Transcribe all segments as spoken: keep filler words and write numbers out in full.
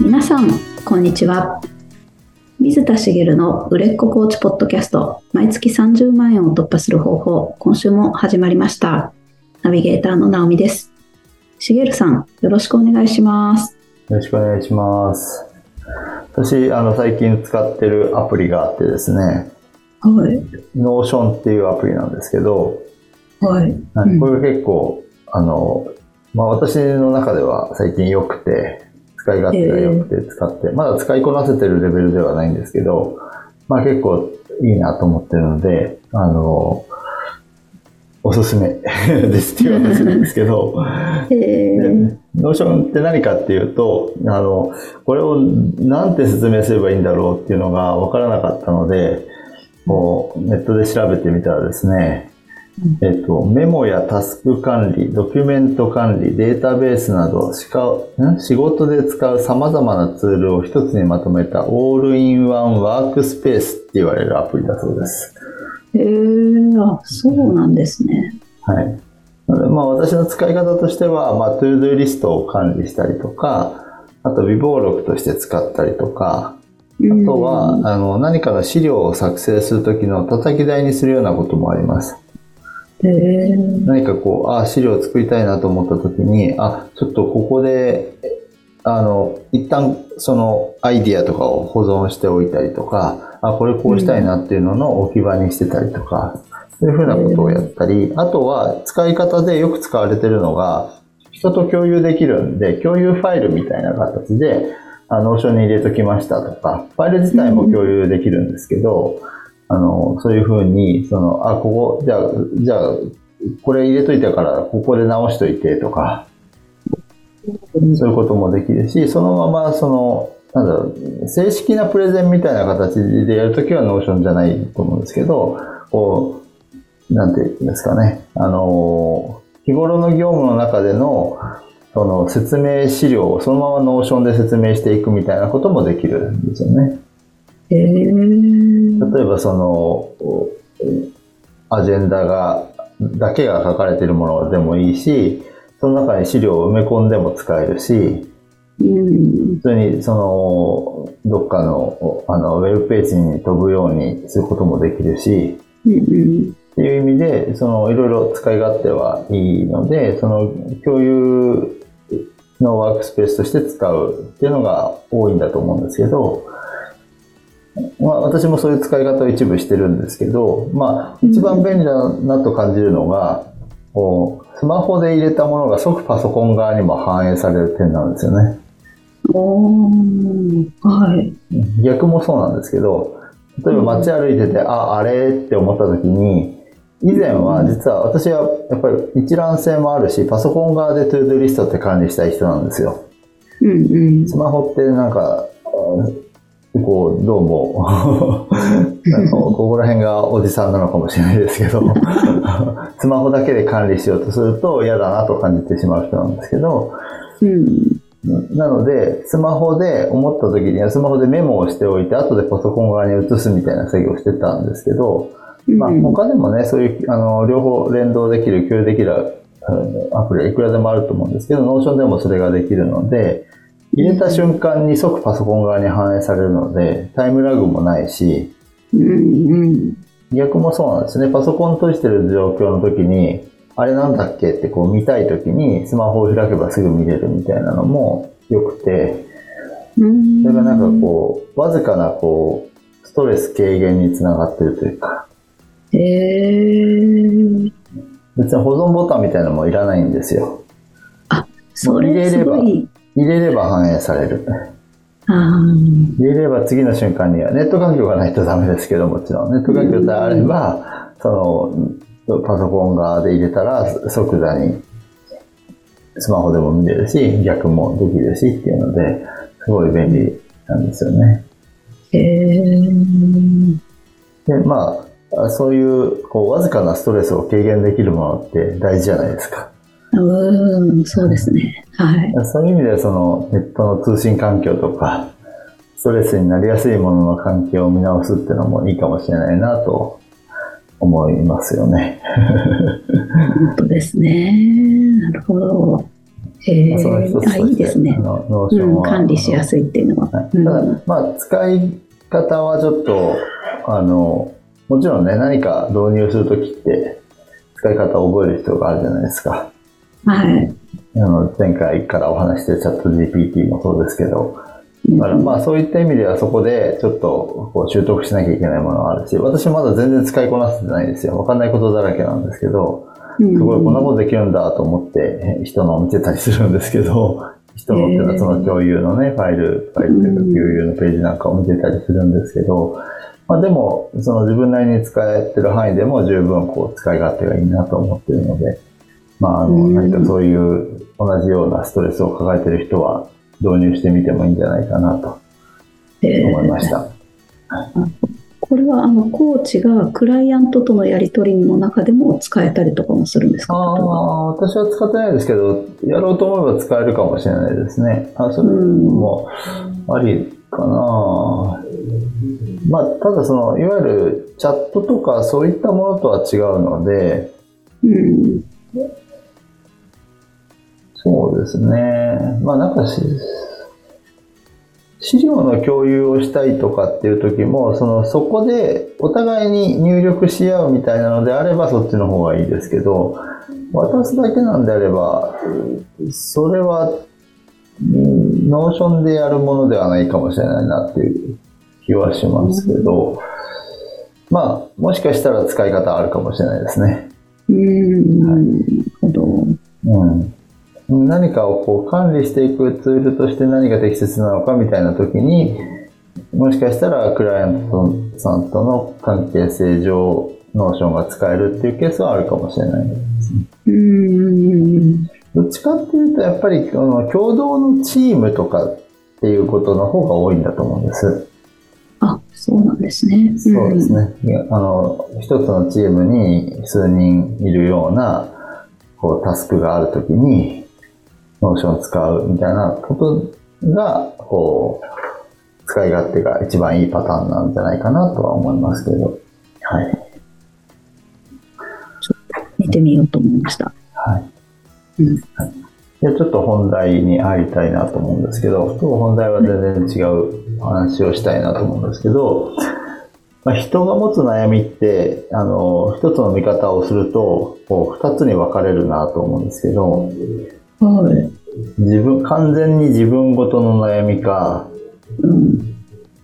皆さんこんにちは。水田茂の売れっ子コーチポッドキャスト、毎月さんじゅうまんえんを突破する方法、今週も始まりました。ナビゲーターの直美です。茂さん、よろしくお願いします。よろしくお願いします。私あの最近使ってるアプリがあってですね、はい、ノーションっていうアプリなんですけど、はいうん、これ結構あの、まあ、私の中では最近良くて使い勝手が良くて使って、えー、まだ使いこなせてるレベルではないんですけど、まあ、結構いいなと思ってるのであのおすすめですっていう話なんですけど、えー、ノーションって何かっていうとあのこれをなんて説明すればいいんだろうっていうのが分からなかったのでこうネットで調べてみたらですね、えーと、メモやタスク管理、ドキュメント管理、データベースなどしか仕事で使うさまざまなツールを一つにまとめたオールインワンワークスペースって言われるアプリだそうです。へー、あ、そうなんですね。はい。まあ、私の使い方としては、まあ、トゥードゥーリストを管理したりとか、あと備忘録として使ったりとか、あとはあの何かの資料を作成するときの叩き台にするようなこともあります。へー。何かこう、あ、資料を作りたいなと思ったときに、あ、ちょっとここで、あの一旦そのアイディアとかを保存しておいたりとか、あ、これこうしたいなっていうのの置き場にしてたりとか、うん、そういうふうなことをやったり、あとは使い方でよく使われてるのが人と共有できるんで、共有ファイルみたいな形でノーションに入れときましたとか、ファイル自体も共有できるんですけど、うん、あのそういうふうにそのあここじゃあじゃあこれ入れといたからここで直しといてとか。そういうこともできるし、そのままそのなんだろう正式なプレゼンみたいな形でやるときはノーションじゃないと思うんですけど、こうなんていうんですかね、あの日頃の業務の中でのその説明資料をそのままノーションで説明していくみたいなこともできるんですよね。えー、例えばそのアジェンダがだけが書かれているものでもいいし。その中に資料を埋め込んでも使えるし、普通にそのどっかの、あのウェブページに飛ぶようにすることもできるし、うん、っていう意味でそのいろいろ使い勝手はいいので、その共有のワークスペースとして使うっていうのが多いんだと思うんですけど、まあ、私もそういう使い方を一部してるんですけど、まあ、一番便利だなと感じるのが、こうスマホで入れたものが即パソコン側にも反映される点なんですよね。おー、はい。逆もそうなんですけど、例えば街歩いてて、うん、あ、あれって思った時に、以前は実は私はやっぱり一覧性もあるし、パソコン側でトゥードゥーリストって管理したい人なんですよ。うんうん。スマホってなんか、こうどうもここら辺がおじさんなのかもしれないですけどスマホだけで管理しようとすると嫌だなと感じてしまう人なんですけど、うん、なのでスマホで思った時にはスマホでメモをしておいて後でパソコン側に移すみたいな作業をしてたんですけど、まあ、他でもねそういうあの両方連動できる共有できるアプリはいくらでもあると思うんですけど、ノーションでもそれができるので入れた瞬間に即パソコン側に反映されるのでタイムラグもないし、うんうん、逆もそうなんですね。パソコン閉じてる状況の時にあれなんだっけってこう見たい時にスマホを開けばすぐ見れるみたいなのも良くて、うん、それがなんかこうわずかなこうストレス軽減につながってるというか、えー、別に保存ボタンみたいなのもいらないんですよ。あ、それすごい入れれば反映される。あ、入れれば次の瞬間にはネット環境がないとダメですけど、もちろんネット環境であれば、うん、そのパソコン側で入れたら即座にスマホでも見れるし逆もできるしっていうのですごい便利なんですよね。へー。で、まあそういうこうわずかなストレスを軽減できるものって大事じゃないですか。うん、そうですね、はい、そういう意味ではそのネットの通信環境とかストレスになりやすいものの環境を見直すっていうのもいいかもしれないなと思いますよね。本当ですね。なるほど。えー、その一つとして、あ、いいですね、あのノーションは、うん、管理しやすいっていうのは、はい、ただ、うん、まあ、使い方はちょっとあのもちろんね、何か導入するときって使い方を覚える必要があるじゃないですか。はい、あの前回からお話してるチャット ジーピーティー もそうですけど、だからまあそういった意味ではそこでちょっとこう習得しなきゃいけないものがあるし、私まだ全然使いこなせてないですよ。わかんないことだらけなんですけど、すごいこんなことできるんだと思って人のを見てたりするんですけど、人のっていうのはその共有のね、ファイル、ファイルというか共有のページなんかを見てたりするんですけど、まあでもその自分なりに使ってる範囲でも十分こう使い勝手がいいなと思ってるので、まあ、あの、何かそういう同じようなストレスを抱えてる人は導入してみてもいいんじゃないかなと思いました。えー、これはあのコーチがクライアントとのやり取りの中でも使えたりとかもするんですか？あ、私は使ってないですけど、やろうと思えば使えるかもしれないですね。あ、それもありかな。まあ、ただそのいわゆるチャットとかそういったものとは違うので、うんそうですね。まあなんか資料の共有をしたいとかっていう時も、そのそこでお互いに入力し合うみたいなのであればそっちの方がいいですけど、渡すだけなんであればそれはノーションでやるものではないかもしれないなっていう気はしますけど、まあもしかしたら使い方あるかもしれないですね。うーん、はい、なるほど。うん。何かをこう管理していくツールとして何が適切なのかみたいな時に、もしかしたらクライアントさんとの関係性上ノーションが使えるっていうケースはあるかもしれないですね。うーん、どっちかっていうとやっぱりあの共同のチームとかっていうことの方が多いんだと思うんです。あ、そうなんですね。そうですね、あの一つのチームに数人いるようなこうタスクがある時にノーションを使うみたいなことがこう使い勝手が一番いいパターンなんじゃないかなとは思いますけど、はい、ちょっと見てみようと思いました。はい。うん。はい。じゃあちょっと本題に入りたいなと思うんですけど、今日本題は全然違う話をしたいなと思うんですけど、まあ、人が持つ悩みってあの一つの見方をするとこう二つに分かれるなと思うんですけど。はい、自分完全に自分ごとの悩みか、うん、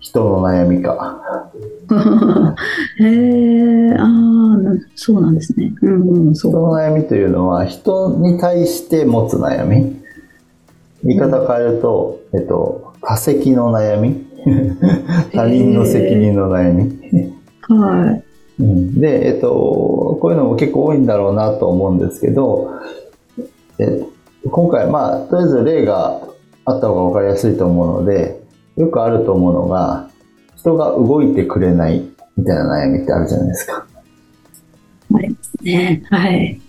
人の悩みかへえ、あ、そうなんですね、うんうん、そう、人の悩みというのは人に対して持つ悩み、言い方変えると、うん、えっと、他責の悩み他人の責任の悩みはい、うん、で、えっと、こういうのも結構多いんだろうなと思うんですけど、えっと今回、まあ、とりあえず例があった方が分かりやすいと思うので、よくあると思うのが、人が動いてくれないみたいな悩みってあるじゃないですか。ありますね。はい。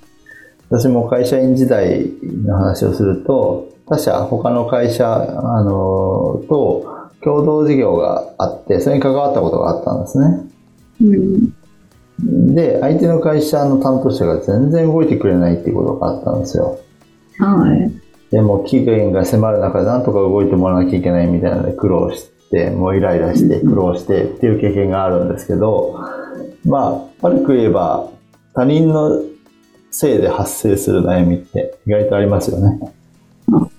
私も会社員時代の話をすると、他社、他の会社、あのー、と共同事業があって、それに関わったことがあったんですね。うん。で、相手の会社の担当者が全然動いてくれないっていうことがあったんですよ。はい、でも期限が迫る中でなんとか動いてもらわなきゃいけないみたいなので苦労して、もうイライラして苦労してっていう経験があるんですけど、まあ悪く言えば他人のせいで発生する悩みって意外とありますよね。あ、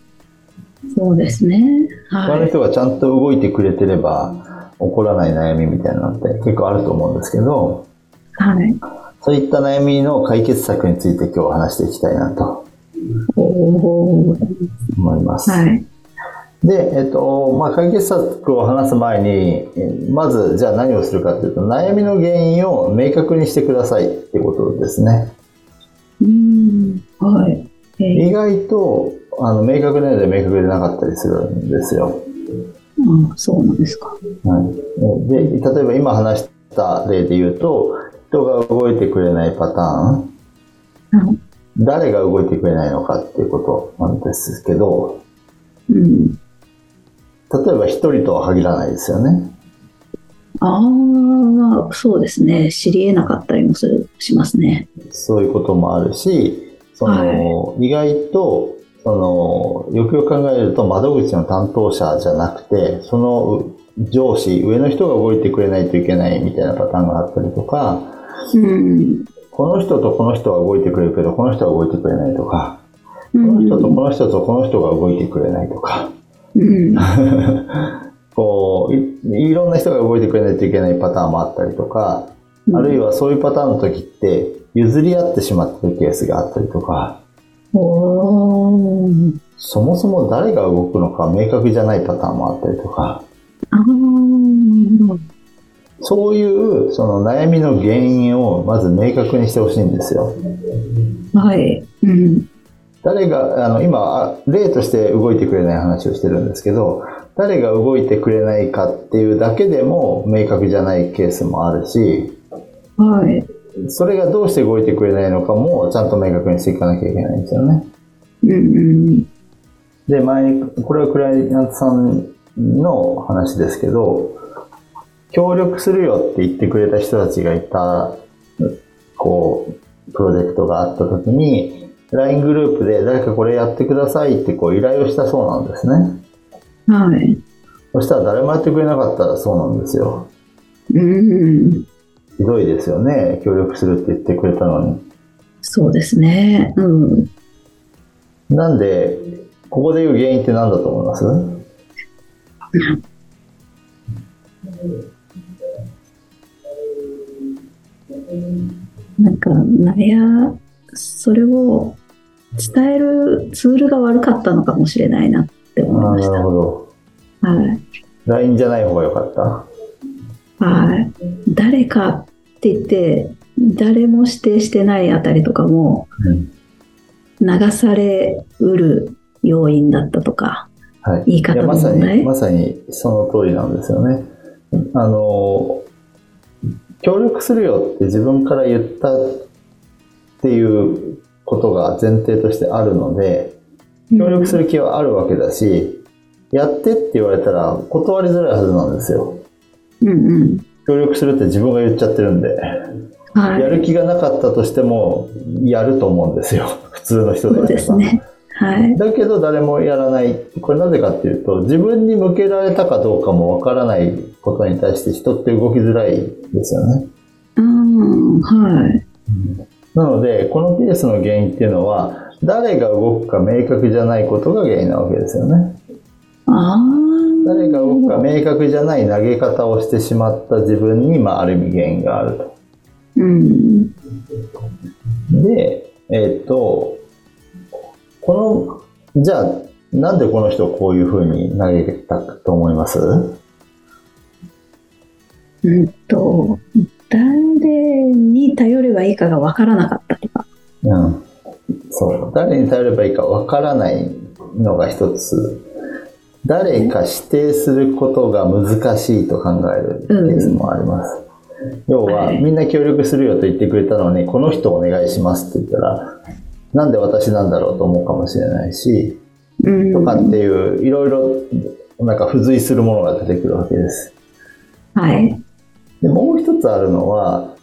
そうですね。他、はい、の人がちゃんと動いてくれてれば起こらない悩みみたいなのって結構あると思うんですけど、はい、そういった悩みの解決策について今日は話していきたいなと。お思います、はい、で、えっとまあ、解決策を話す前にまずじゃあ何をするかというと、悩みの原因を明確にしてくださいってことですね。うーん、はい、えー、意外とあの明確なので明確でなかったりするんですよ。あ、そうなんですか、はい、で例えば今話した例で言うと、人が動いてくれないパターン、はい、誰が動いてくれないのかっていうことなんですけど、うん、例えば一人とは限らないですよね。ああ、そうですね。知り得なかったりもするしますね。そういうこともあるし、その、はい、意外とそのよくよく考えると窓口の担当者じゃなくてその上司上の人が動いてくれないといけないみたいなパターンがあったりとか、うん、この人とこの人は動いてくれるけどこの人は動いてくれないとか、うん、この人とこの人とこの人が動いてくれないとか、うん、こう い, いろんな人が動いてくれないといけないパターンもあったりとか、うん、あるいはそういうパターンの時って譲り合ってしまっているケースがあったりとか、おー、そもそも誰が動くのか明確じゃないパターンもあったりとか、あー、そういうその悩みの原因をまず明確にしてほしいんですよ。はい、うん、誰があの今例として動いてくれない話をしてるんですけど、誰が動いてくれないかっていうだけでも明確じゃないケースもあるし、はい、それがどうして動いてくれないのかもちゃんと明確にしていかなきゃいけないんですよね。うんうん、で前にこれはクライアントさんの話ですけど、協力するよって言ってくれた人たちがいたこうプロジェクトがあった時に ライン グループで誰かこれやってくださいってこう依頼をしたそうなんですね。はい。そしたら誰もやってくれなかったらそうなんですよ。うんうん、ひどいですよね。協力するって言ってくれたのに。そうですね。うん。なんでここでいう原因って何だと思います？なんか悩それを伝えるツールが悪かったのかもしれないなって思いました。なるほど。はい。ライン じゃない方が良かった。はい、誰かって言って誰も指定してないあたりとかも流されうる要因だったとか、はい、言い方の問題、いや、まさに、まさにその通りなんですよね。あの協力するよって自分から言ったっていうことが前提としてあるので協力する気はあるわけだし、うん、やってって言われたら断りづらいはずなんですよ。うんうん、協力するって自分が言っちゃってるんで、はい、やる気がなかったとしてもやると思うんですよ、普通の人で。そうですね、はい、だけど誰もやらない。これなぜかっていうと自分に向けられたかどうかもわからないことに対して人って動きづらいですよね。うん、はい、なのでこのケースの原因っていうのは誰が動くか明確じゃないことが原因なわけですよね。あー、誰が動くか明確じゃない投げ方をしてしまった自分に、まあ、ある意味原因があると、うん、で、えー、っとこのじゃあなんでこの人をこういうふうに投げたと思います？うんと誰に頼ればいいかが分からなかったとか、うん、そう、誰に頼ればいいか分からないのが一つ、誰か指定することが難しいと考えるケースもあります、うん、要はみんな協力するよと言ってくれたのにこの人お願いしますって言ったらなんで私なんだろうと思うかもしれないし、うん、とかっていういろいろなんか付随するものが出てくるわけです、はい、でもう一つあるのは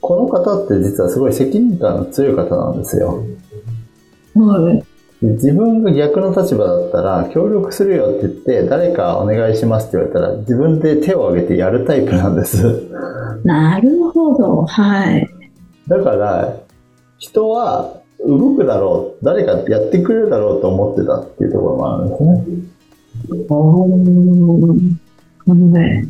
この方って実はすごい責任感の強い方なんですよ、はい、自分が逆の立場だったら協力するよって言って誰かお願いしますって言われたら自分で手を挙げてやるタイプなんです。なるほど、はい。だから人は動くだろう、誰かやってくれるだろうと思ってたっていうところもあるんですね。ああ、なんで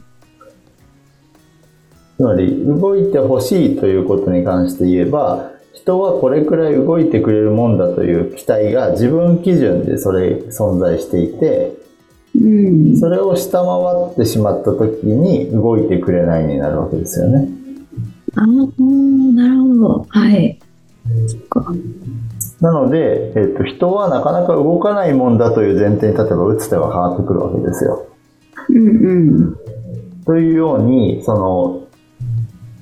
つまり動いてほしいということに関して言えば人はこれくらい動いてくれるもんだという期待が自分基準でそれ存在していて、うん、それを下回ってしまった時に動いてくれないになるわけですよね。ああ、なるほど、はい。そっか。なので、えっと、人はなかなか動かないもんだという前提に立てば打つ手は変わってくるわけですよ。うんうん、というようにその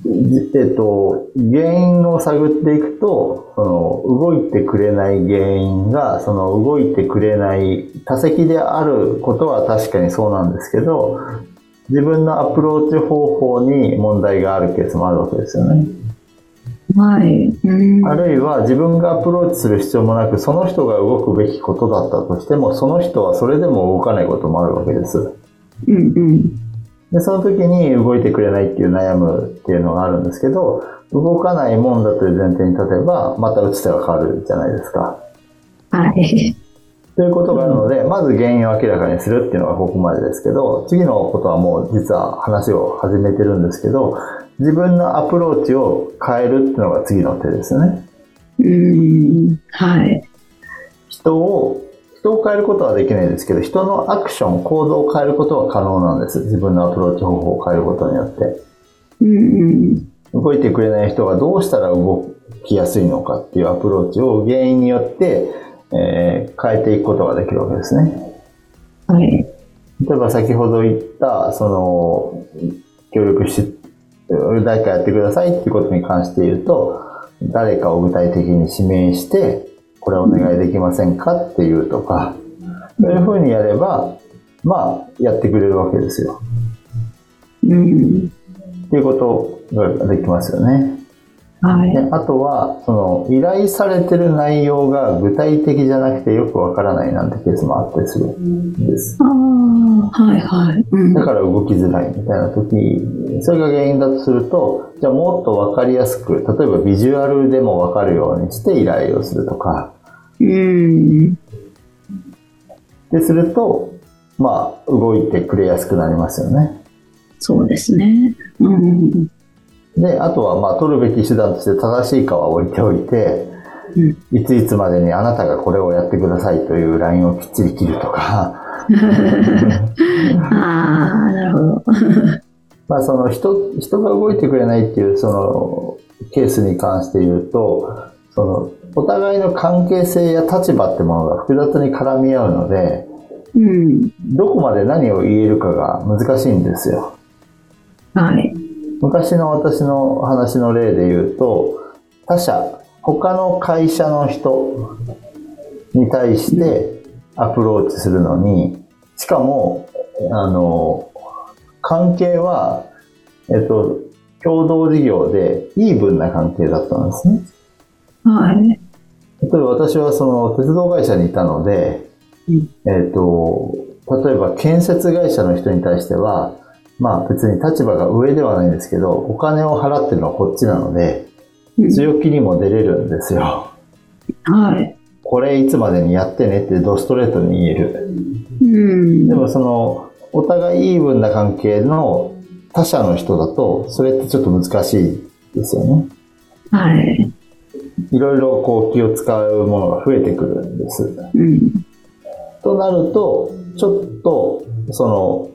えっと、原因を探っていくとその動いてくれない原因がその動いてくれない他責であることは確かにそうなんですけど自分のアプローチ方法に問題があるケースもあるわけですよね。うはい、うん、あるいは自分がアプローチする必要もなくその人が動くべきことだったとしてもその人はそれでも動かないこともあるわけです、うんうん、でその時に動いてくれないっていう悩むっていうのがあるんですけど動かないもんだという前提に立てばまた打ち手が変わるじゃないですか。はいということがあるので、まず原因を明らかにするっていうのがここまでですけど、次のことはもう実は話を始めてるんですけど、自分のアプローチを変えるっていうのが次の手ですね。うーん、はい。人を、人を変えることはできないですけど、人のアクション、行動を変えることは可能なんです。自分のアプローチ方法を変えることによって。うん。動いてくれない人がどうしたら動きやすいのかっていうアプローチを原因によって、えー、変えていくことができるわけですね。はい。例えば先ほど言ったその協力し誰かやってくださいっていうことに関して言うと誰かを具体的に指名してこれお願いできませんかっていうとか、うん、そういうふうにやればまあやってくれるわけですよ。うん。っていうことができますよね。であとはその依頼されてる内容が具体的じゃなくてよくわからないなんてケースもあったりするんです、うん、あはいはい、うん、だから動きづらいみたいな時それが原因だとするとじゃあもっとわかりやすく例えばビジュアルでもわかるようにして依頼をするとか、うん、でするとまあ動いてくれやすくなりますよね。そうですね、うんで、あとは、まあ、取るべき手段として正しいかは置いておいて、うん、いついつまでにあなたがこれをやってくださいというラインをきっちり切るとか。ああ、なるほど。まあ、その人、人が動いてくれないっていう、その、ケースに関して言うと、その、お互いの関係性や立場ってものが複雑に絡み合うので、うん、どこまで何を言えるかが難しいんですよ。はい。昔の私の話の例で言うと他社他の会社の人に対してアプローチするのにしかもあの関係は、えっと、共同事業でイーブンな関係だったんですね。はい。例えば私はその鉄道会社にいたので、えっと、例えば建設会社の人に対してはまあ別に立場が上ではないんですけど、お金を払ってるのはこっちなので、強気にも出れるんですよ。はい。これいつまでにやってねってドストレートに言える。うん。でもその、お互いイーブンな関係の他者の人だと、それってちょっと難しいですよね。はい。いろいろこう気を使うものが増えてくるんです。うん。となると、ちょっと、その、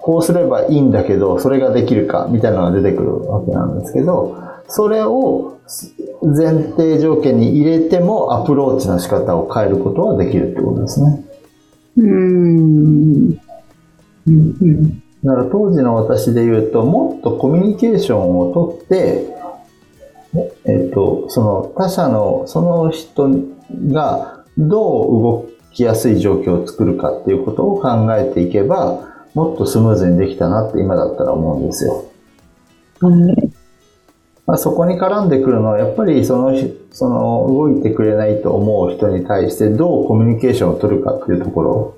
こうすればいいんだけどそれができるかみたいなのが出てくるわけなんですけどそれを前提条件に入れてもアプローチの仕方を変えることはできるってことですね。うーん、うんうん、だから当時の私で言うともっとコミュニケーションをとって、えっと、その他者のその人がどう動きやすい状況を作るかっていうことを考えていけばもっとスムーズにできたなって今だったら思うんですよ、うんまあ、そこに絡んでくるのはやっぱりその、その動いてくれないと思う人に対してどうコミュニケーションを取るかっていうところ、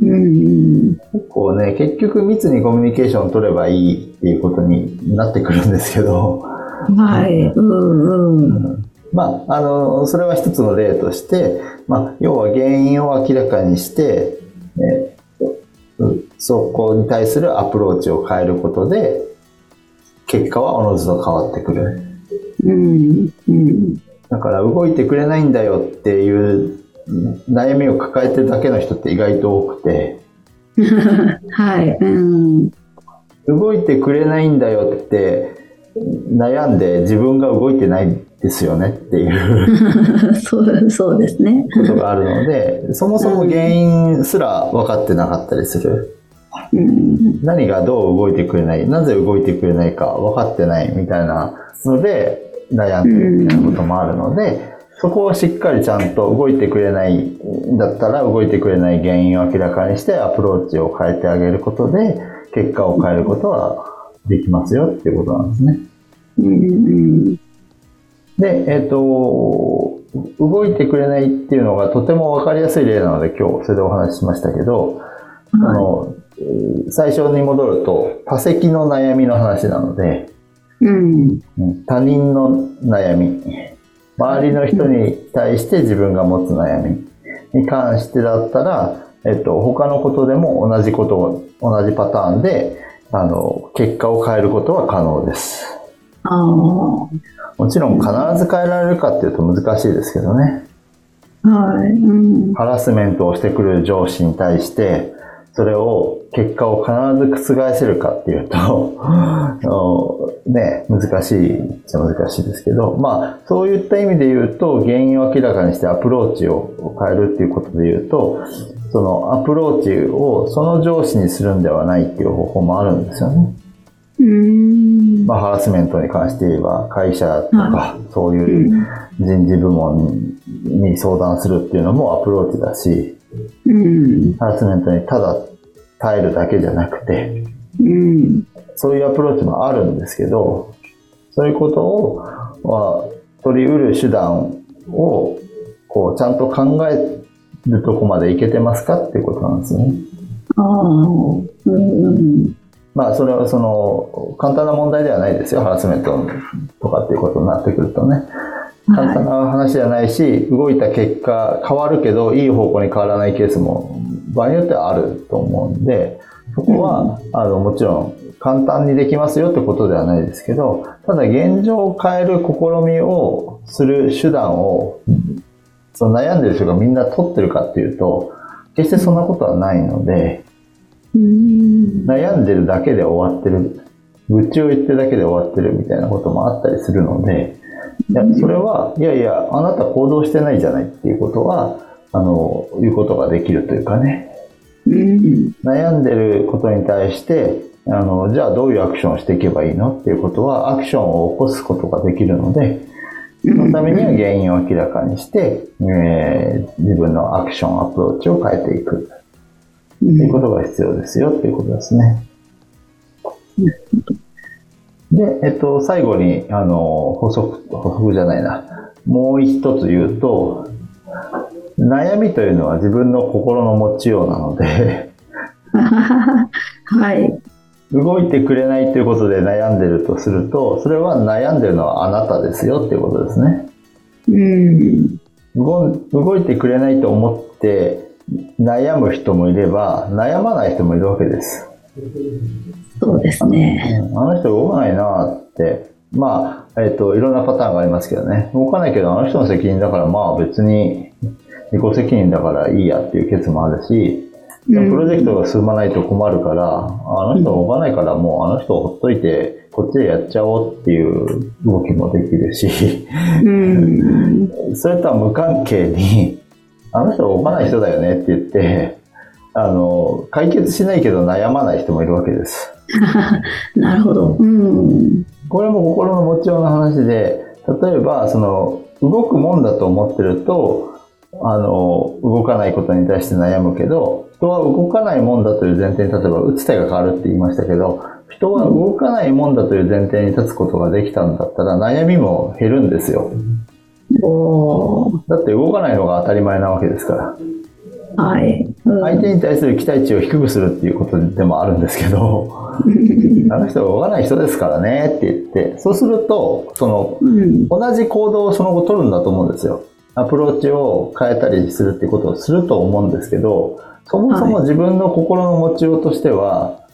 うん、結構ね結局密にコミュニケーションを取ればいいっていうことになってくるんですけどはい、うんうんまあ、あのそれは一つの例として、まあ、要は原因を明らかにして、ねそこに対するアプローチを変えることで結果はおのずと変わってくる、うんうん、だから動いてくれないんだよっていう悩みを抱えてるだけの人って意外と多くてはい、うん、動いてくれないんだよって悩んで自分が動いてないですよねっていうそう、そうですねことがあるのでそもそも原因すら分かってなかったりする、うん、何がどう動いてくれないなぜ動いてくれないか分かってないみたいなので悩んでるみたいなこともあるので、うん、そこをしっかりちゃんと動いてくれないんだったら動いてくれない原因を明らかにしてアプローチを変えてあげることで結果を変えることはできますよっていうことなんですね。うんで、えっと、動いてくれないっていうのがとても分かりやすい例なので、今日それでお話ししましたけど、あの、最初に戻ると、他責の悩みの話なので、うん、他人の悩み、周りの人に対して自分が持つ悩みに関してだったら、えっと、他のことでも同じこと、同じパターンで、あの、結果を変えることは可能です。ああ。もちろん必ず変えられるかっていうと難しいですけどね。はい。うん、ハラスメントをしてくる上司に対して、それを、結果を必ず覆せるかっていうと、ね、難しいっちゃ難しいですけど、まあ、そういった意味で言うと、原因を明らかにしてアプローチを変えるっていうことで言うと、そのアプローチをその上司にするんではないっていう方法もあるんですよね。うーん、まあ、ハラスメントに関して言えば、会社とか、そういう人事部門に相談するっていうのもアプローチだし、うん、ハラスメントにただ耐えるだけじゃなくて、うん、そういうアプローチもあるんですけど、そういうことを、まあ、取り得る手段をこうちゃんと考えるとこまでいけてますかっていうことなんですね。あー、うん、まあそれはその簡単な問題ではないですよ。ハラスメントとかっていうことになってくるとね、簡単な話じゃないし、動いた結果変わるけどいい方向に変わらないケースも場合によってはあると思うんで、そこはあのもちろん簡単にできますよってことではないですけど、ただ現状を変える試みをする手段をその悩んでる人がみんな取ってるかっていうと決してそんなことはないので、悩んでるだけで終わってる、愚痴を言ってるだけで終わってるみたいなこともあったりするので、いやそれは、いやいや、あなた行動してないじゃないっていうことは、あの、言うことができるというかね。うん、悩んでることに対して、あの、じゃあどういうアクションをしていけばいいのっていうことは、アクションを起こすことができるので、そのためには原因を明らかにして、えー、自分のアクション、アプローチを変えていく。っていうことが必要ですよっていうことですね。で、えっと、最後に、あの、補足、補足じゃないな。もう一つ言うと、悩みというのは自分の心の持ちようなので、はい。動いてくれないということで悩んでるとすると、それは悩んでるのはあなたですよっていうことですね。うん。動、動いてくれないと思って悩む人もいれば、悩まない人もいるわけです。そうですね。あの人動かないなって、まあ、えっと、いろんなパターンがありますけどね。動かないけど、あの人の責任だから、まあ別に自己責任だからいいやっていうケースもあるし、うん、プロジェクトが進まないと困るから、あの人動かないからもうあの人をほっといて、こっちでやっちゃおうっていう動きもできるし、うん、それとは無関係に、あの人動かない人だよねって言って、あの解決しないけど悩まない人もいるわけです。なるほど、うん。これも心の持ちようの話で、例えばその動くもんだと思ってると、あの動かないことに対して悩むけど、人は動かないもんだという前提に立てば打つ手が変わるって言いましたけど、人は動かないもんだという前提に立つことができたんだったら悩みも減るんですよ。おー。だって動かないのが当たり前なわけですから。はい、うん、相手に対する期待値を低くするっていうことでもあるんですけど、あの人は動かない人ですからねって言って、そうするとその、うん、同じ行動をその後取るんだと思うんですよ。アプローチを変えたりするっていうことをすると思うんですけど、そもそも自分の心の持ちようとしては、は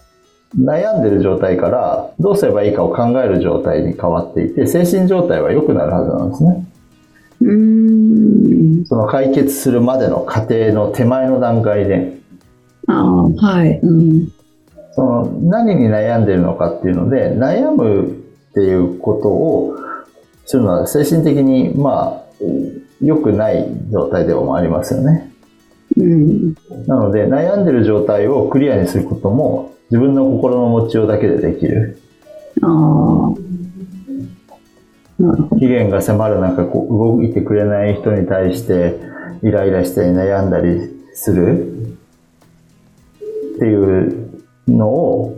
い、悩んでる状態からどうすればいいかを考える状態に変わっていて、精神状態は良くなるはずなんですね。うーん、その解決するまでの過程の手前の段階で、あ、はい、うん、その何に悩んでるのかっていうので、悩むっていうことをするのは精神的にまあ良くない状態でもありますよね、うん、なので悩んでる状態をクリアにすることも自分の心の持ちようだけでできる。ああ、期限が迫る中、動いてくれない人に対してイライラしたり悩んだりするっていうのを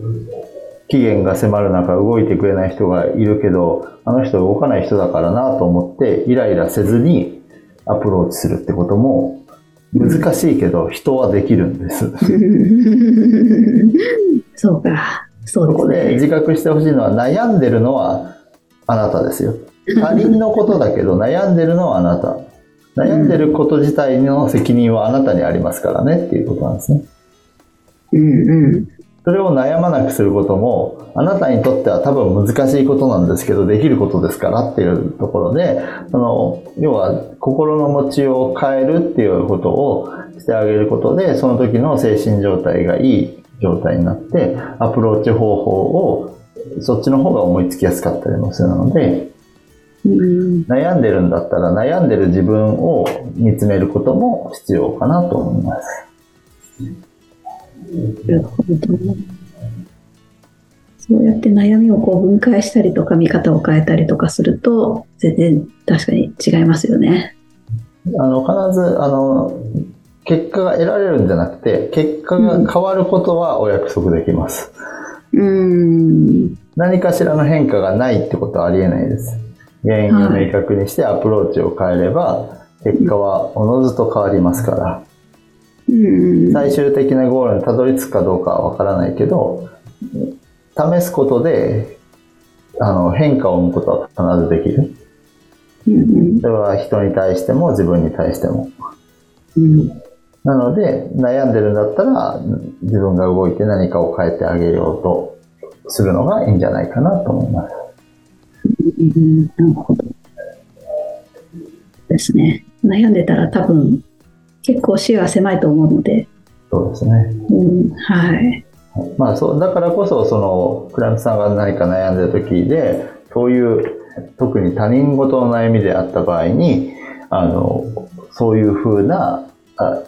期限が迫る中動いてくれない人がいるけど、あの人動かない人だからなと思ってイライラせずにアプローチするってことも難しいけど、人はできるんですそうか、そうですね。そこで自覚してほしいのは、悩んでるのはあなたですよ。他人のことだけど悩んでるのはあなた、悩んでること自体の責任はあなたにありますからねっていうことなんですね。うんうん。それを悩まなくすることも、あなたにとっては多分難しいことなんですけどできることですからっていうところで、あの要は心の持ちを変えるっていうことをしてあげることで、その時の精神状態がいい状態になってアプローチ方法をそっちの方が思いつきやすかったりもするので、うん、悩んでるんだったら悩んでる自分を見つめることも必要かなと思います。なるほど。そうやって悩みをこう分解したりとか見方を変えたりとかすると全然確かに違いますよね。あの必ずあの結果が得られるんじゃなくて、結果が変わることはお約束できます、うん、何かしらの変化がないってことはありえないです。原因を明確にしてアプローチを変えれば結果はおのずと変わりますから、最終的なゴールにたどり着くかどうかはわからないけど、試すことであの変化を生むことは必ずできる。それは人に対しても自分に対しても。なので悩んでるんだったら自分が動いて何かを変えてあげようとするのがいいんじゃないかなと思います。なるほどですね。悩んでたら多分結構視野は狭いと思うので。そうですね、うん、はい、まあ、そうだからこそ、その倉光さんが何か悩んでる時で、そういう特に他人事の悩みであった場合に、あのそういう風なあ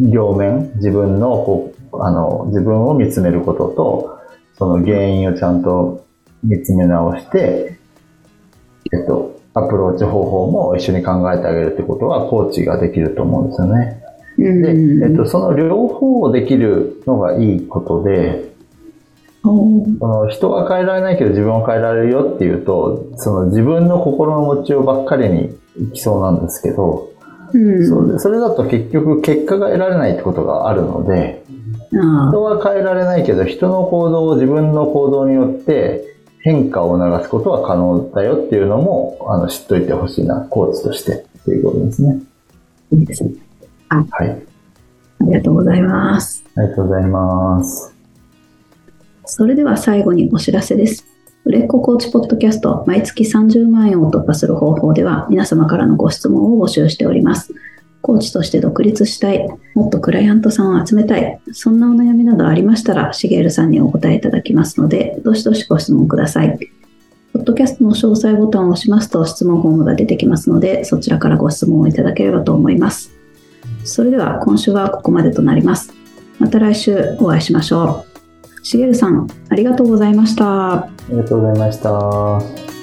両面、自分のこうあの自分を見つめることと、その原因をちゃんと見つめ直して、えっと、アプローチ方法も一緒に考えてあげるってことはコーチができると思うんですよね。で、えっと、その両方をできるのがいいことで、うん、その人は変えられないけど自分は変えられるよっていうと、その自分の心の持ちようばっかりにいきそうなんですけど、うん、それ、それだと結局結果が得られないってことがあるので、うん、人は変えられないけど人の行動を自分の行動によって変化を促すことは可能だよっていうのもあの知っといてほしいな、コーチとしてっていうことですね。いいですね。あ、はい。ありがとうございます。ありがとうございます。それでは最後にお知らせです。売れっ子コーチポッドキャスト、毎月さんじゅうまんえんを突破する方法では、皆様からのご質問を募集しております。コーチとして独立したい、もっとクライアントさんを集めたい、そんなお悩みなどありましたら、しげるさんにお答えいただきますので、どしどしご質問ください。ポッドキャストの詳細ボタンを押しますと質問フォームが出てきますので、そちらからご質問をいただければと思います。それでは今週はここまでとなります。また来週お会いしましょう。しげるさん、ありがとうございました。ありがとうございました。